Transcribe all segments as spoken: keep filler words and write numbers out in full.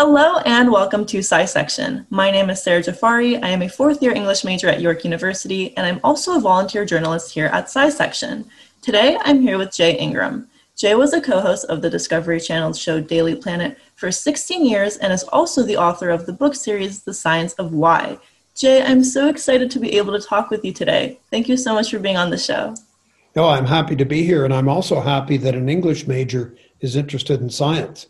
Hello and welcome to SciSection. My name is Sarah Jafari. I am a fourth year English major at York University, and I'm also a volunteer journalist here at SciSection. Today, I'm here with Jay Ingram. Jay was a co-host of the Discovery Channel show Daily Planet for sixteen years and is also the author of the book series, The Science of Why. Jay, I'm so excited to be able to talk with you today. Thank you so much for being on the show. Oh, I'm happy to be here, and I'm also happy that an English major is interested in science.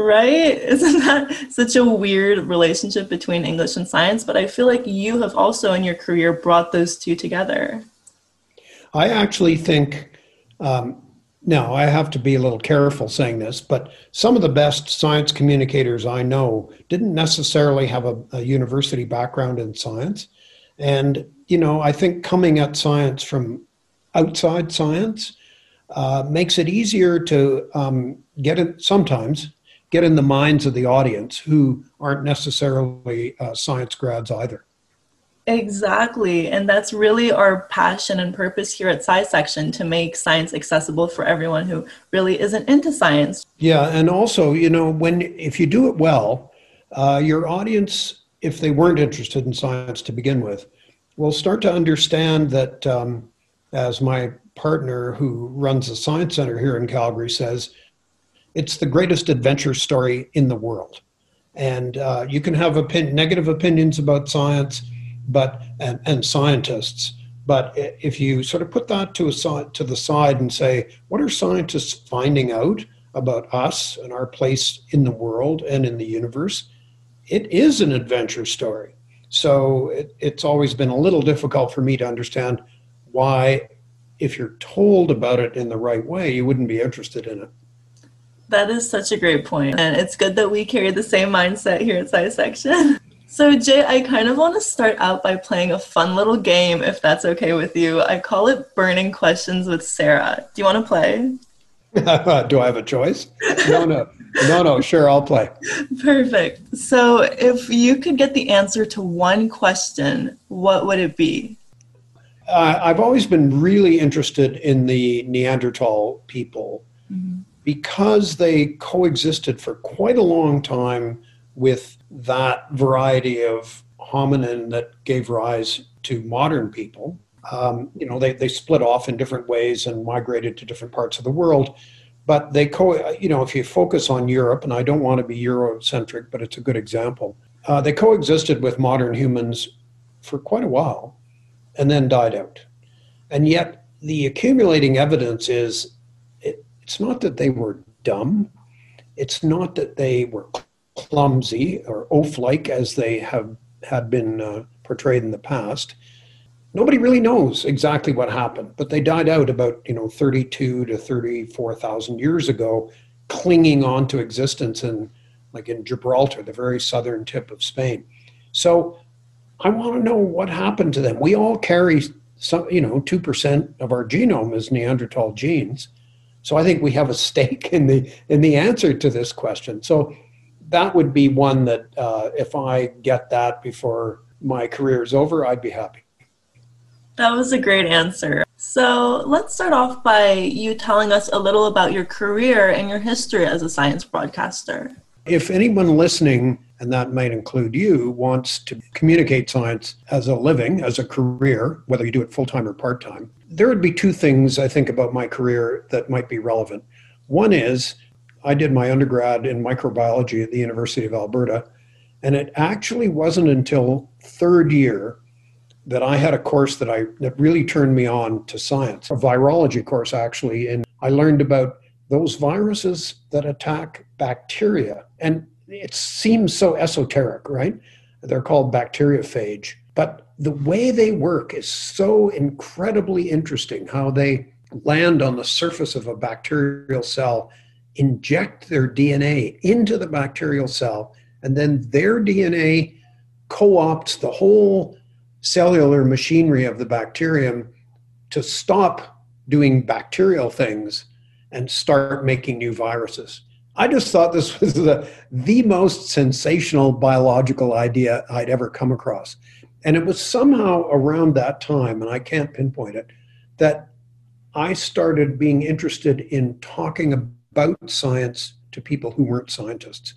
Right? Isn't that such a weird relationship between English and science? But I feel like you have also in your career brought those two together. I actually think, um, now I have to be a little careful saying this, but some of the best science communicators I know didn't necessarily have a, a university background in science. And, you know, I think coming at science from outside science uh, makes it easier to um, get it sometimes. get in the minds of the audience who aren't necessarily uh, science grads either. Exactly. And that's really our passion and purpose here at SciSection, to make science accessible for everyone who really isn't into science. Yeah. And also, you know, when if you do it well, uh, your audience, if they weren't interested in science to begin with, will start to understand that, um, as my partner who runs a science center here in Calgary says, it's the greatest adventure story in the world. And uh, you can have opin- negative opinions about science but and, and scientists, but if you sort of put that to, a, to the side and say, what are scientists finding out about us and our place in the world and in the universe? It is an adventure story. So it, it's always been a little difficult for me to understand why, if you're told about it in the right way, you wouldn't be interested in it. That is such a great point. And it's good that we carry the same mindset here at SciSection. So Jay, I kind of want to start out by playing a fun little game, if that's okay with you. I call it Burning Questions with Sarah. Do you want to play? Do I have a choice? No, no. No, no. Sure, I'll play. Perfect. So if you could get the answer to one question, what would it be? Uh, I've always been really interested in the Neanderthal people. Mm-hmm. Because they coexisted for quite a long time with that variety of hominin that gave rise to modern people. Um, you know, they, they split off in different ways and migrated to different parts of the world. But they, co- you know, if you focus on Europe, and I don't want to be Eurocentric, but it's a good example, uh, they coexisted with modern humans for quite a while and then died out. And yet the accumulating evidence is it's not that they were dumb. It's not that they were clumsy or oaf-like as they have had been uh, portrayed in the past. Nobody really knows exactly what happened, but they died out about, you know, thirty-two to thirty-four thousand years ago, clinging on to existence in, like in Gibraltar, the very southern tip of Spain. So I want to know what happened to them. We all carry some, you know, two percent of our genome is Neanderthal genes. So I think we have a stake in the in the answer to this question. So that would be one that uh, if I get that before my career is over, I'd be happy. That was a great answer. So let's start off by you telling us a little about your career and your history as a science broadcaster. If anyone listening, and that might include you, wants to communicate science as a living, as a career, whether you do it full-time or part-time, there would be two things I think about my career that might be relevant. One is I did my undergrad in microbiology at the University of Alberta, and it actually wasn't until third year that I had a course that I that really turned me on to science, a virology course actually, and I learned about those viruses that attack bacteria. And it seems so esoteric, right? They're called bacteriophage, but the way they work is so incredibly interesting, how they land on the surface of a bacterial cell, inject their D N A into the bacterial cell, and then their D N A co-opts the whole cellular machinery of the bacterium to stop doing bacterial things and start making new viruses. I just thought this was the, the most sensational biological idea I'd ever come across. And it was somehow around that time, and I can't pinpoint it, that I started being interested in talking about science to people who weren't scientists.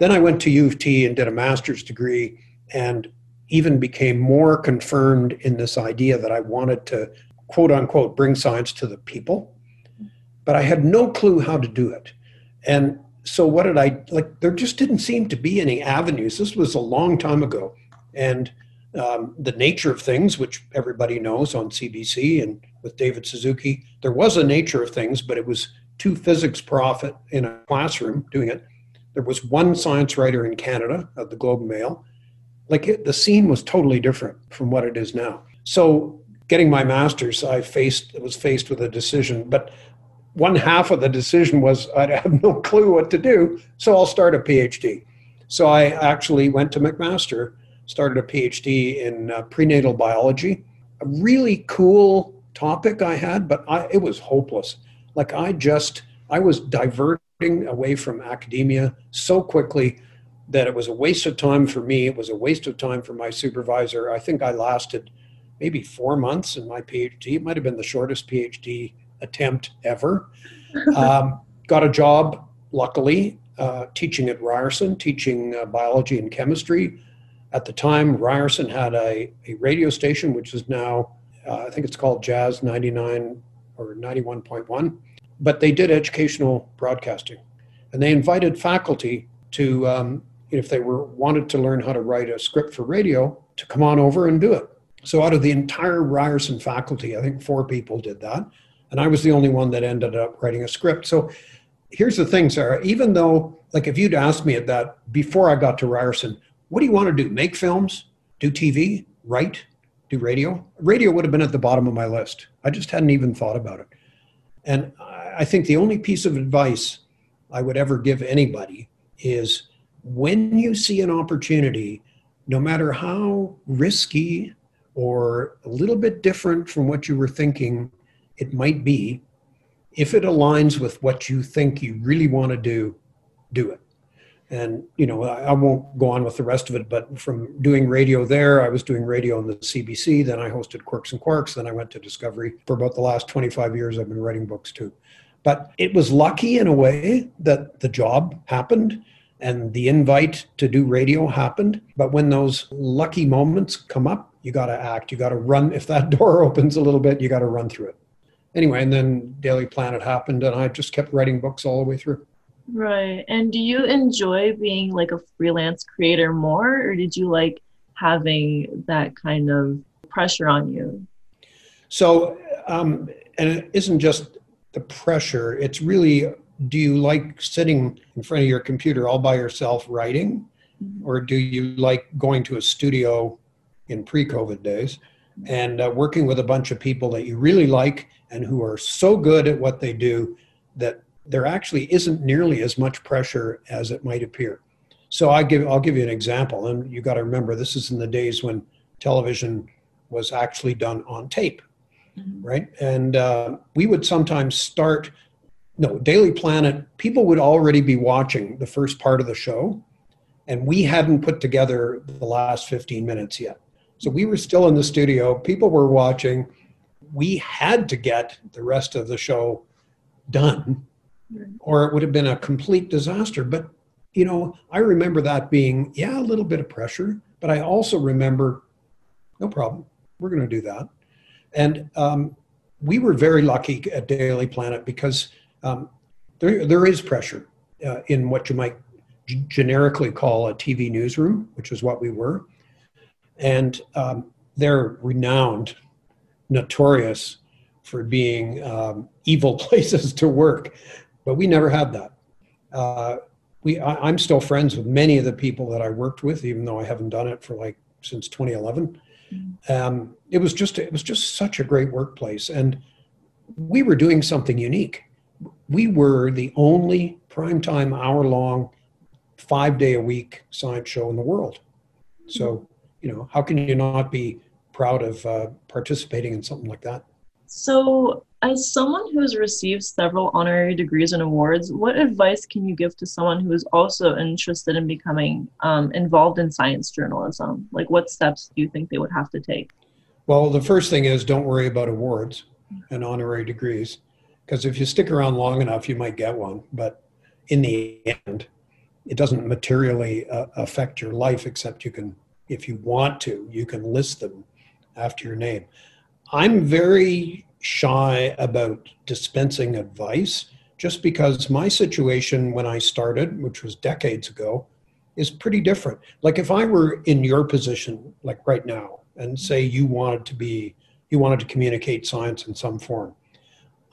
Then I went to U of T and did a master's degree and even became more confirmed in this idea that I wanted to, quote unquote, bring science to the people. But I had no clue how to do it. And so what did I, like, there just didn't seem to be any avenues. This was a long time ago. And um, The Nature of Things, which everybody knows on C B C and with David Suzuki, there was a Nature of Things, but it was two physics prof in a classroom doing it. There was one science writer in Canada at the Globe and Mail. Like it, the scene was totally different from what it is now. So getting my master's, I faced, was faced with a decision, but one half of the decision was I have no clue what to do, so I'll start a PhD. So I actually went to McMaster, started a PhD in uh, prenatal biology, a really cool topic I had, but I, it was hopeless. Like I just, I was diverting away from academia so quickly that it was a waste of time for me. It was a waste of time for my supervisor. I think I lasted maybe four months in my PhD. It might have been the shortest PhD attempt ever. Um, got a job, luckily, uh, teaching at Ryerson, teaching uh, biology and chemistry. At the time, Ryerson had a, a radio station, which is now, uh, I think it's called Jazz ninety-nine or ninety-one point one, but they did educational broadcasting. And they invited faculty to, um, if they were wanted to learn how to write a script for radio, to come on over and do it. So out of the entire Ryerson faculty, I think four people did that. And I was the only one that ended up writing a script. So here's the thing, Sarah, even though, like if you'd asked me at that, before I got to Ryerson, what do you want to do? Make films, do T V, write, do radio? Radio would have been at the bottom of my list. I just hadn't even thought about it. And I think the only piece of advice I would ever give anybody is when you see an opportunity, no matter how risky or a little bit different from what you were thinking it might be, if it aligns with what you think you really want to do, do it. And, you know, I, I won't go on with the rest of it, but from doing radio there, I was doing radio on the C B C, then I hosted Quirks and Quarks, then I went to Discovery. For about the last twenty-five years, I've been writing books too. But it was lucky in a way that the job happened and the invite to do radio happened. But when those lucky moments come up, you got to act, you got to run. If that door opens a little bit, you got to run through it. Anyway, and then Daily Planet happened and I just kept writing books all the way through. Right. And do you enjoy being like a freelance creator more, or did you like having that kind of pressure on you? So, um, and it isn't just the pressure, it's really, do you like sitting in front of your computer all by yourself writing, mm-hmm. or do you like going to a studio in pre-COVID days and uh, working with a bunch of people that you really like and who are so good at what they do that there actually isn't nearly as much pressure as it might appear. So I give, I'll give you an example, and you got to remember this is in the days when television was actually done on tape, mm-hmm. right? And uh, we would sometimes start, no, Daily Planet, people would already be watching the first part of the show, and we hadn't put together the last fifteen minutes yet. So we were still in the studio, people were watching, we had to get the rest of the show done, or it would have been a complete disaster. But, you know, I remember that being, yeah, a little bit of pressure, but I also remember, no problem, we're going to do that. And um, we were very lucky at Daily Planet because um, there, there is pressure uh, in what you might g- generically call a T V newsroom, which is what we were. And um, they're renowned, notorious for being um, evil places to work. But we never had that. Uh, we, I, I'm still friends with many of the people that I worked with, even though I haven't done it for like since twenty eleven. Mm-hmm. Um, it was just, it was just such a great workplace, and we were doing something unique. We were the only primetime hour-long, five-day-a-week science show in the world. Mm-hmm. So, you know, how can you not be proud of uh, participating in something like that? So, as someone who's received several honorary degrees and awards, what advice can you give to someone who is also interested in becoming um, involved in science journalism? Like, what steps do you think they would have to take? Well, the first thing is don't worry about awards and honorary degrees, because if you stick around long enough, you might get one. But in the end, it doesn't materially uh, affect your life, except you can, if you want to, you can list them after your name. I'm very shy about dispensing advice, just because my situation when I started, which was decades ago, is pretty different. Like if I were in your position, like right now, and say you wanted to be, you wanted to communicate science in some form,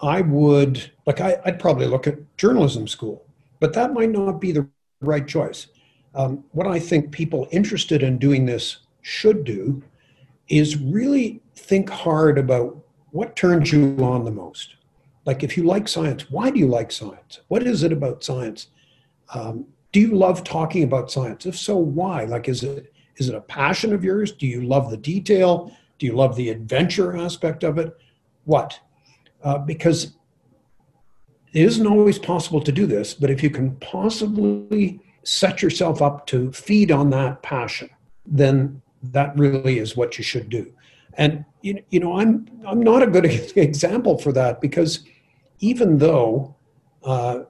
I would, like I, I'd probably look at journalism school, but that might not be the right choice. Um, what I think people interested in doing this should do is really think hard about what turns you on the most. Like if you like science, why do you like science? What is it about science? Um, do you love talking about science? If so, why? Like is it, is it a passion of yours? Do you love the detail? Do you love the adventure aspect of it? What? Uh, because it isn't always possible to do this, but if you can possibly set yourself up to feed on that passion, then that really is what you should do. And you, you know, I'm I'm not a good example for that, because even though, uh,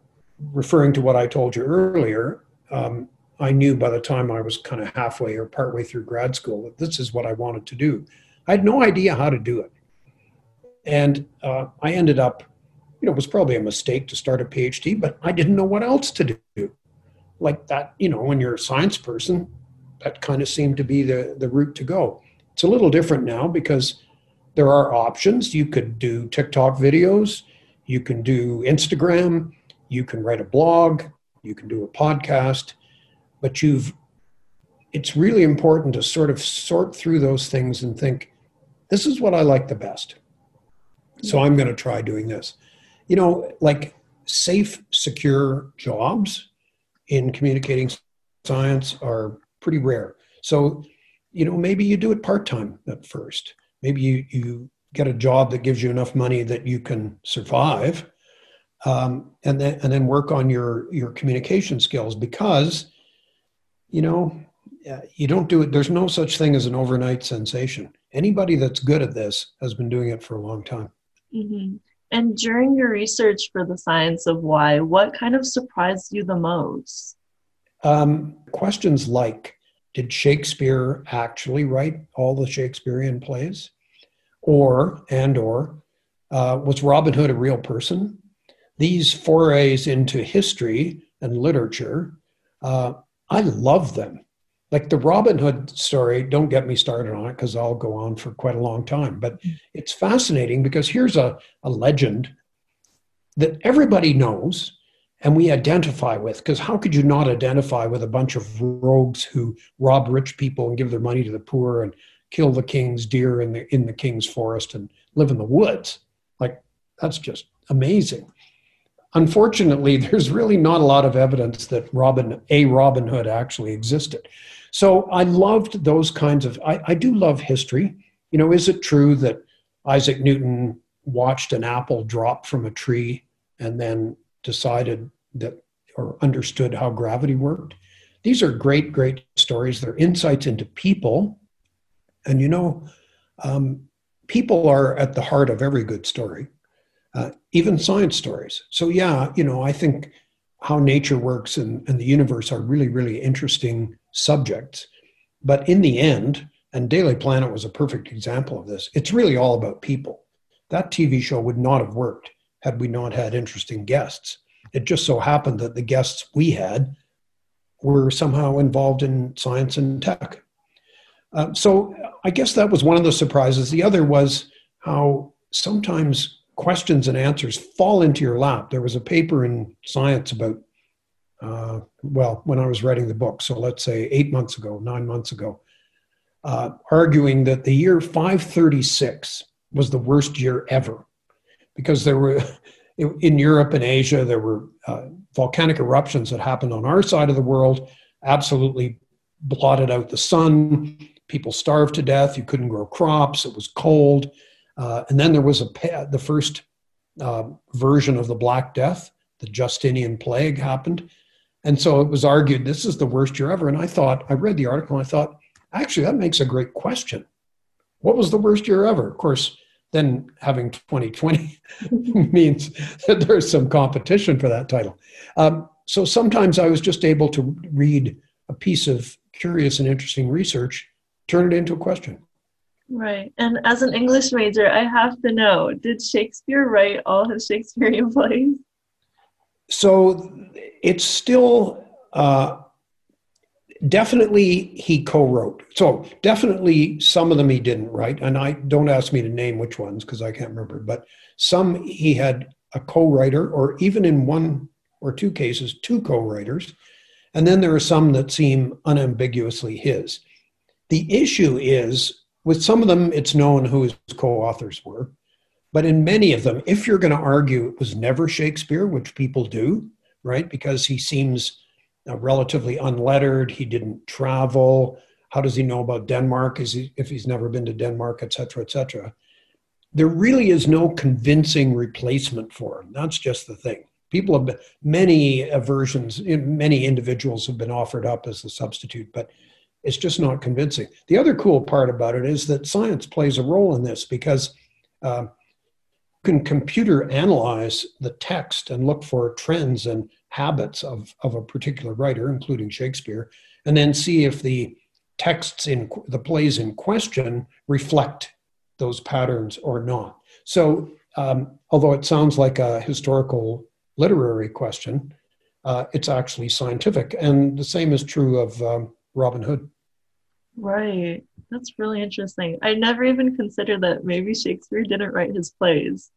referring to what I told you earlier, um, I knew by the time I was kind of halfway or partway through grad school that this is what I wanted to do. I had no idea how to do it. And uh, I ended up, you know, it was probably a mistake to start a PhD, but I didn't know what else to do. Like that, you know, when you're a science person, that kind of seemed to be the, the route to go. It's a little different now because there are options. You could do TikTok videos, you can do Instagram, you can write a blog, you can do a podcast, but you've, it's really important to sort of sort through those things and think, this is what I like the best. So I'm going to try doing this. You know, like safe, secure jobs in communicating science are pretty rare. So, you know, maybe you do it part-time at first. Maybe you, you get a job that gives you enough money that you can survive, um, and then and then work on your, your communication skills, because, you know, you don't do it. There's no such thing as an overnight sensation. Anybody that's good at this has been doing it for a long time. Mm-hmm. And during your research for The Science of Why, what kind of surprised you the most? Um, questions like, did Shakespeare actually write all the Shakespearean plays? Or, and or, uh, was Robin Hood a real person? These forays into history and literature, uh, I love them. Like the Robin Hood story, don't get me started on it because I'll go on for quite a long time. But it's fascinating because here's a, a legend that everybody knows and we identify with, because how could you not identify with a bunch of rogues who rob rich people and give their money to the poor and kill the king's deer in the, in the king's forest and live in the woods? Like, that's just amazing. Unfortunately, there's really not a lot of evidence that Robin, a Robin Hood actually existed. So I loved those kinds of, I, I do love history. You know, is it true that Isaac Newton watched an apple drop from a tree and then decided that, or understood how gravity worked? These are great, great stories. They're insights into people. And you know, um, people are at the heart of every good story. Uh, even science stories. So yeah, you know, I think how nature works and, and the universe are really, really interesting subjects. But in the end, and Daily Planet was a perfect example of this, it's really all about people. That T V show would not have worked had we not had interesting guests. It just so happened that the guests we had were somehow involved in science and tech. Uh, so I guess that was one of the surprises. The other was how sometimes questions and answers fall into your lap. There was a paper in Science about, uh, well, when I was writing the book, so let's say eight months ago, nine months ago, uh, arguing that the year five thirty-six was the worst year ever, because there were, in Europe and Asia, there were uh, volcanic eruptions that happened on our side of the world, absolutely blotted out the sun, people starved to death, you couldn't grow crops, it was cold. Uh, and then there was a, the first uh, version of the Black Death, the Justinian Plague happened. And so it was argued, this is the worst year ever. And I thought, I read the article and I thought, actually, that makes a great question. What was the worst year ever? Of course, then having twenty twenty means that there's some competition for that title. Um, So sometimes I was just able to read a piece of curious and interesting research, turn it into a question. Right. And as an English major, I have to know, did Shakespeare write all his Shakespearean plays? So it's still, uh, definitely he co-wrote. So definitely some of them he didn't write. And I don't ask me to name which ones because I can't remember. But some he had a co-writer, or even in one or two cases, two co-writers. And then there are some that seem unambiguously his. The issue is, with some of them, it's known who his co-authors were. But in many of them, if you're going to argue it was never Shakespeare, which people do, right, because he seems uh, relatively unlettered, he didn't travel, how does he know about Denmark is he, if he's never been to Denmark, et cetera, et cetera. There really is no convincing replacement for him. That's just the thing. People have been, many versions, many individuals have been offered up as the substitute, but it's just not convincing. The other cool part about it is that science plays a role in this because uh, you can computer analyze the text and look for trends and habits of, of a particular writer, including Shakespeare, and then see if the texts in the plays in question reflect those patterns or not. So um, although it sounds like a historical literary question, uh, it's actually scientific. And the same is true of um, Robin Hood. Right. That's really interesting. I never even considered that maybe Shakespeare didn't write his plays.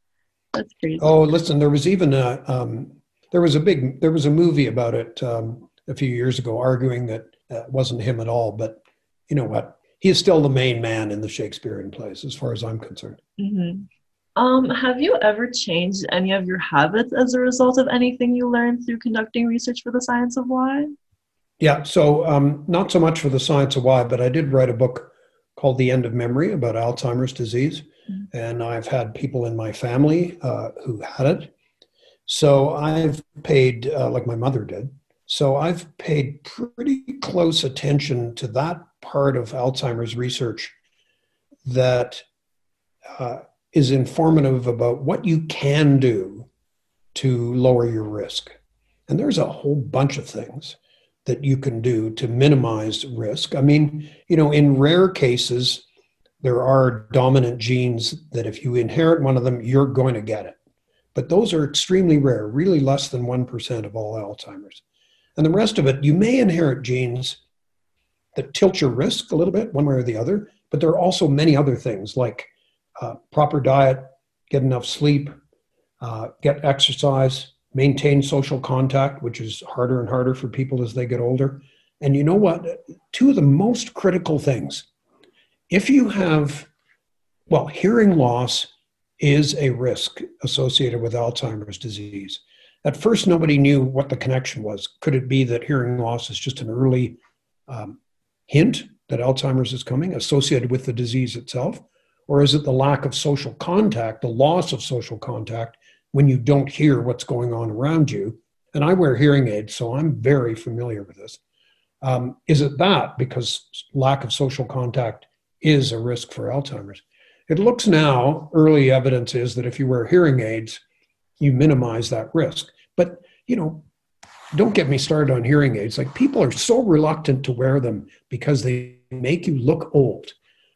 That's crazy. Oh, listen, there was even a, um, there was a big, there was a movie about it um, a few years ago arguing that uh, it wasn't him at all, but you know what? He is still the main man in the Shakespearean plays as far as I'm concerned. Mm-hmm. Um, have you ever changed any of your habits as a result of anything you learned through conducting research for The Science of Why? Yeah, so um, not so much for The Science of Why, but I did write a book called The End of Memory about Alzheimer's disease. Mm-hmm. And I've had people in my family uh, who had it. So I've paid, uh, like my mother did, so I've paid pretty close attention to that part of Alzheimer's research that uh, is informative about what you can do to lower your risk. And there's a whole bunch of things that you can do to minimize risk. I mean, you know, in rare cases, there are dominant genes that if you inherit one of them, you're going to get it. But those are extremely rare, really less than one percent of all Alzheimer's. And the rest of it, you may inherit genes that tilt your risk a little bit, one way or the other, but there are also many other things like Uh, proper diet, get enough sleep, uh, get exercise, maintain social contact, which is harder and harder for people as they get older. And you know what? Two of the most critical things. If you have, well, hearing loss is a risk associated with Alzheimer's disease. At first, nobody knew what the connection was. Could it be that hearing loss is just an early um, hint that Alzheimer's is coming associated with the disease itself? Or is it the lack of social contact, the loss of social contact when you don't hear what's going on around you? And I wear hearing aids, so I'm very familiar with this. Um, is it that because lack of social contact is a risk for Alzheimer's? It looks now, early evidence is that if you wear hearing aids, you minimize that risk. But, you know, don't get me started on hearing aids. Like, people are so reluctant to wear them because they make you look old.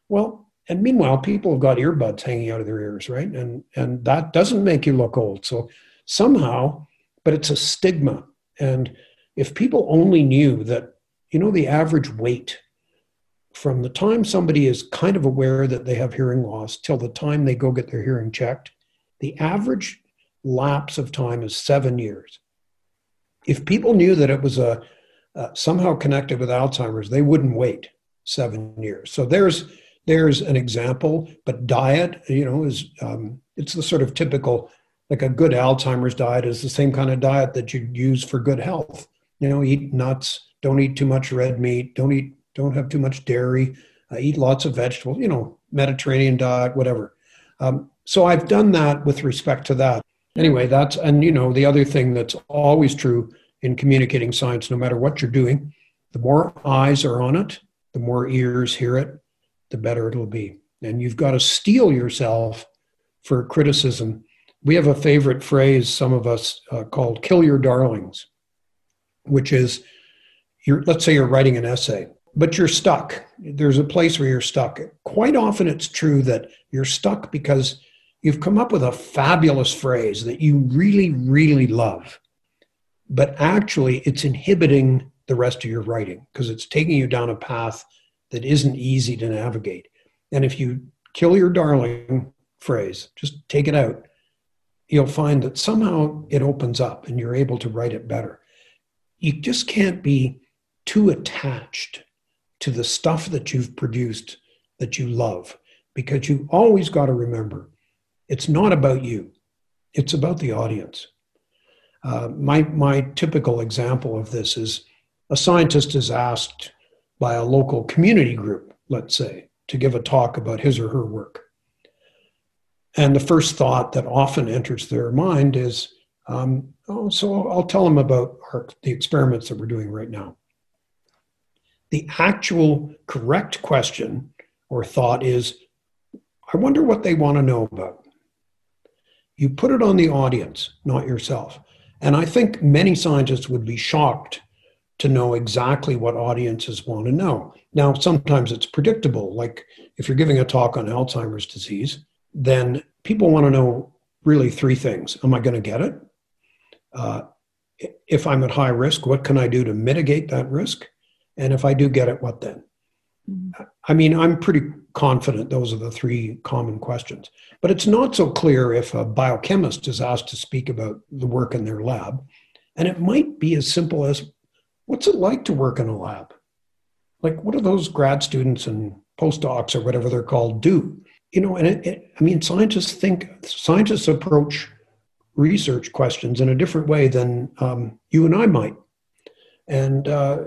Well, and meanwhile, people have got earbuds hanging out of their ears, right? And and that doesn't make you look old. So somehow, but it's a stigma. And if people only knew that, you know, the average wait from the time somebody is kind of aware that they have hearing loss till the time they go get their hearing checked, the average lapse of time is seven years. If people knew that it was a, uh, somehow connected with Alzheimer's, they wouldn't wait seven years. So there's... There's an example, but diet, you know, is um, it's the sort of typical, like a good Alzheimer's diet is the same kind of diet that you'd use for good health. You know, eat nuts, don't eat too much red meat, don't eat, don't have too much dairy, uh, eat lots of vegetables, you know, Mediterranean diet, whatever. Um, so I've done that with respect to that. Anyway, that's, and you know, the other thing that's always true in communicating science, no matter what you're doing, the more eyes are on it, the more ears hear it, the better it'll be. And you've got to steel yourself for criticism. We have a favorite phrase, some of us, uh, called kill your darlings. which is, you're, let's say you're writing an essay, but you're stuck. There's a place where you're stuck. Quite often it's true that you're stuck because you've come up with a fabulous phrase that you really, really love, but actually it's inhibiting the rest of your writing because it's taking you down a path that isn't easy to navigate. And if you kill your darling phrase, just take it out, you'll find that somehow it opens up and you're able to write it better. You just can't be too attached to the stuff that you've produced that you love, because you always got to remember, it's not about you, it's about the audience. Uh, my, my typical example of this is a scientist is asked by a local community group, let's say, to give a talk about his or her work. And the first thought that often enters their mind is, um, oh, so I'll tell them about our, the experiments that we're doing right now. The actual correct question or thought is, I wonder what they want to know about. You put it on the audience, not yourself. And I think many scientists would be shocked to know exactly what audiences want to know. Now, sometimes it's predictable, like if you're giving a talk on Alzheimer's disease, then people want to know really three things. Am I going to get it? Uh, if I'm at high risk, what can I do to mitigate that risk? And if I do get it, what then? Mm-hmm. I mean, I'm pretty confident those are the three common questions. But it's not so clear if a biochemist is asked to speak about the work in their lab. And it might be as simple as, what's it like to work in a lab? Like, what do those grad students and postdocs or whatever they're called do? You know, and it, it, I mean, scientists think, scientists approach research questions in a different way than um, you and I might. And uh,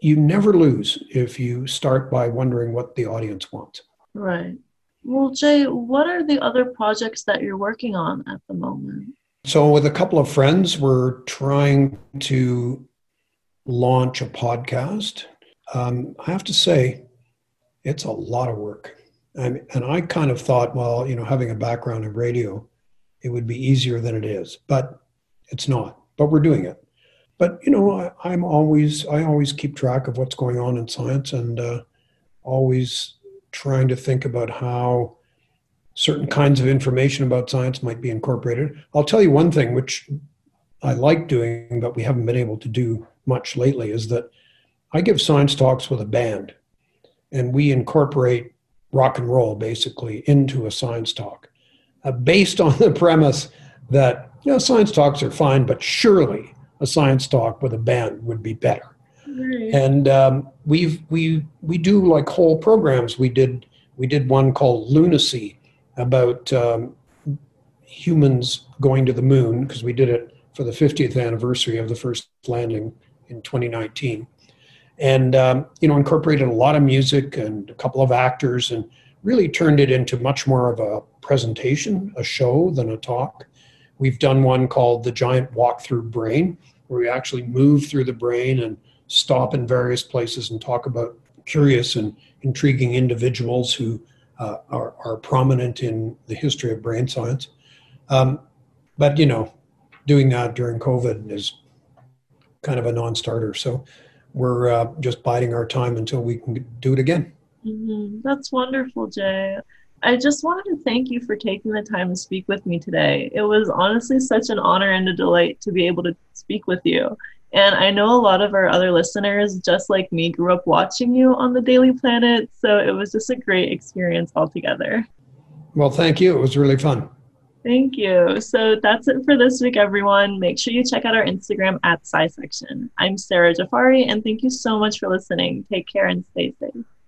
you never lose if you start by wondering what the audience wants. Right. Well, Jay, what are the other projects that you're working on at the moment? So with a couple of friends, we're trying to launch a podcast. Um, I have to say, it's a lot of work. I mean, and I kind of thought, well, you know, having a background in radio, it would be easier than it is, but it's not, but we're doing it. But, you know, I, I'm always, I always keep track of what's going on in science and uh, always trying to think about how certain kinds of information about science might be incorporated. I'll tell you one thing, which I like doing, but we haven't been able to do much lately, is that I give science talks with a band, and we incorporate rock and roll basically into a science talk uh, based on the premise that, you know, science talks are fine, but surely a science talk with a band would be better. Mm-hmm. And um, we've, we, we do like whole programs. We did, we did one called Lunacy about um, humans going to the moon, because we did it for the fiftieth anniversary of the first landing in twenty nineteen. And, um, you know, incorporated a lot of music and a couple of actors and really turned it into much more of a presentation, a show than a talk. We've done one called The Giant Walk Through Brain, where we actually move through the brain and stop in various places and talk about curious and intriguing individuals who uh, are, are prominent in the history of brain science. Um, but, you know, doing that during COVID is kind of a non-starter. So we're uh, just biding our time until we can do it again. Mm-hmm. That's wonderful, Jay. I just wanted to thank you for taking the time to speak with me today. It was honestly such an honor and a delight to be able to speak with you. And I know a lot of our other listeners, just like me, grew up watching you on the Daily Planet. So it was just a great experience altogether. Well, thank you. It was really fun. Thank you. So that's it for this week, everyone. Make sure you check out our Instagram at SciSection. I'm Sarah Jafari, and thank you so much for listening. Take care and stay safe.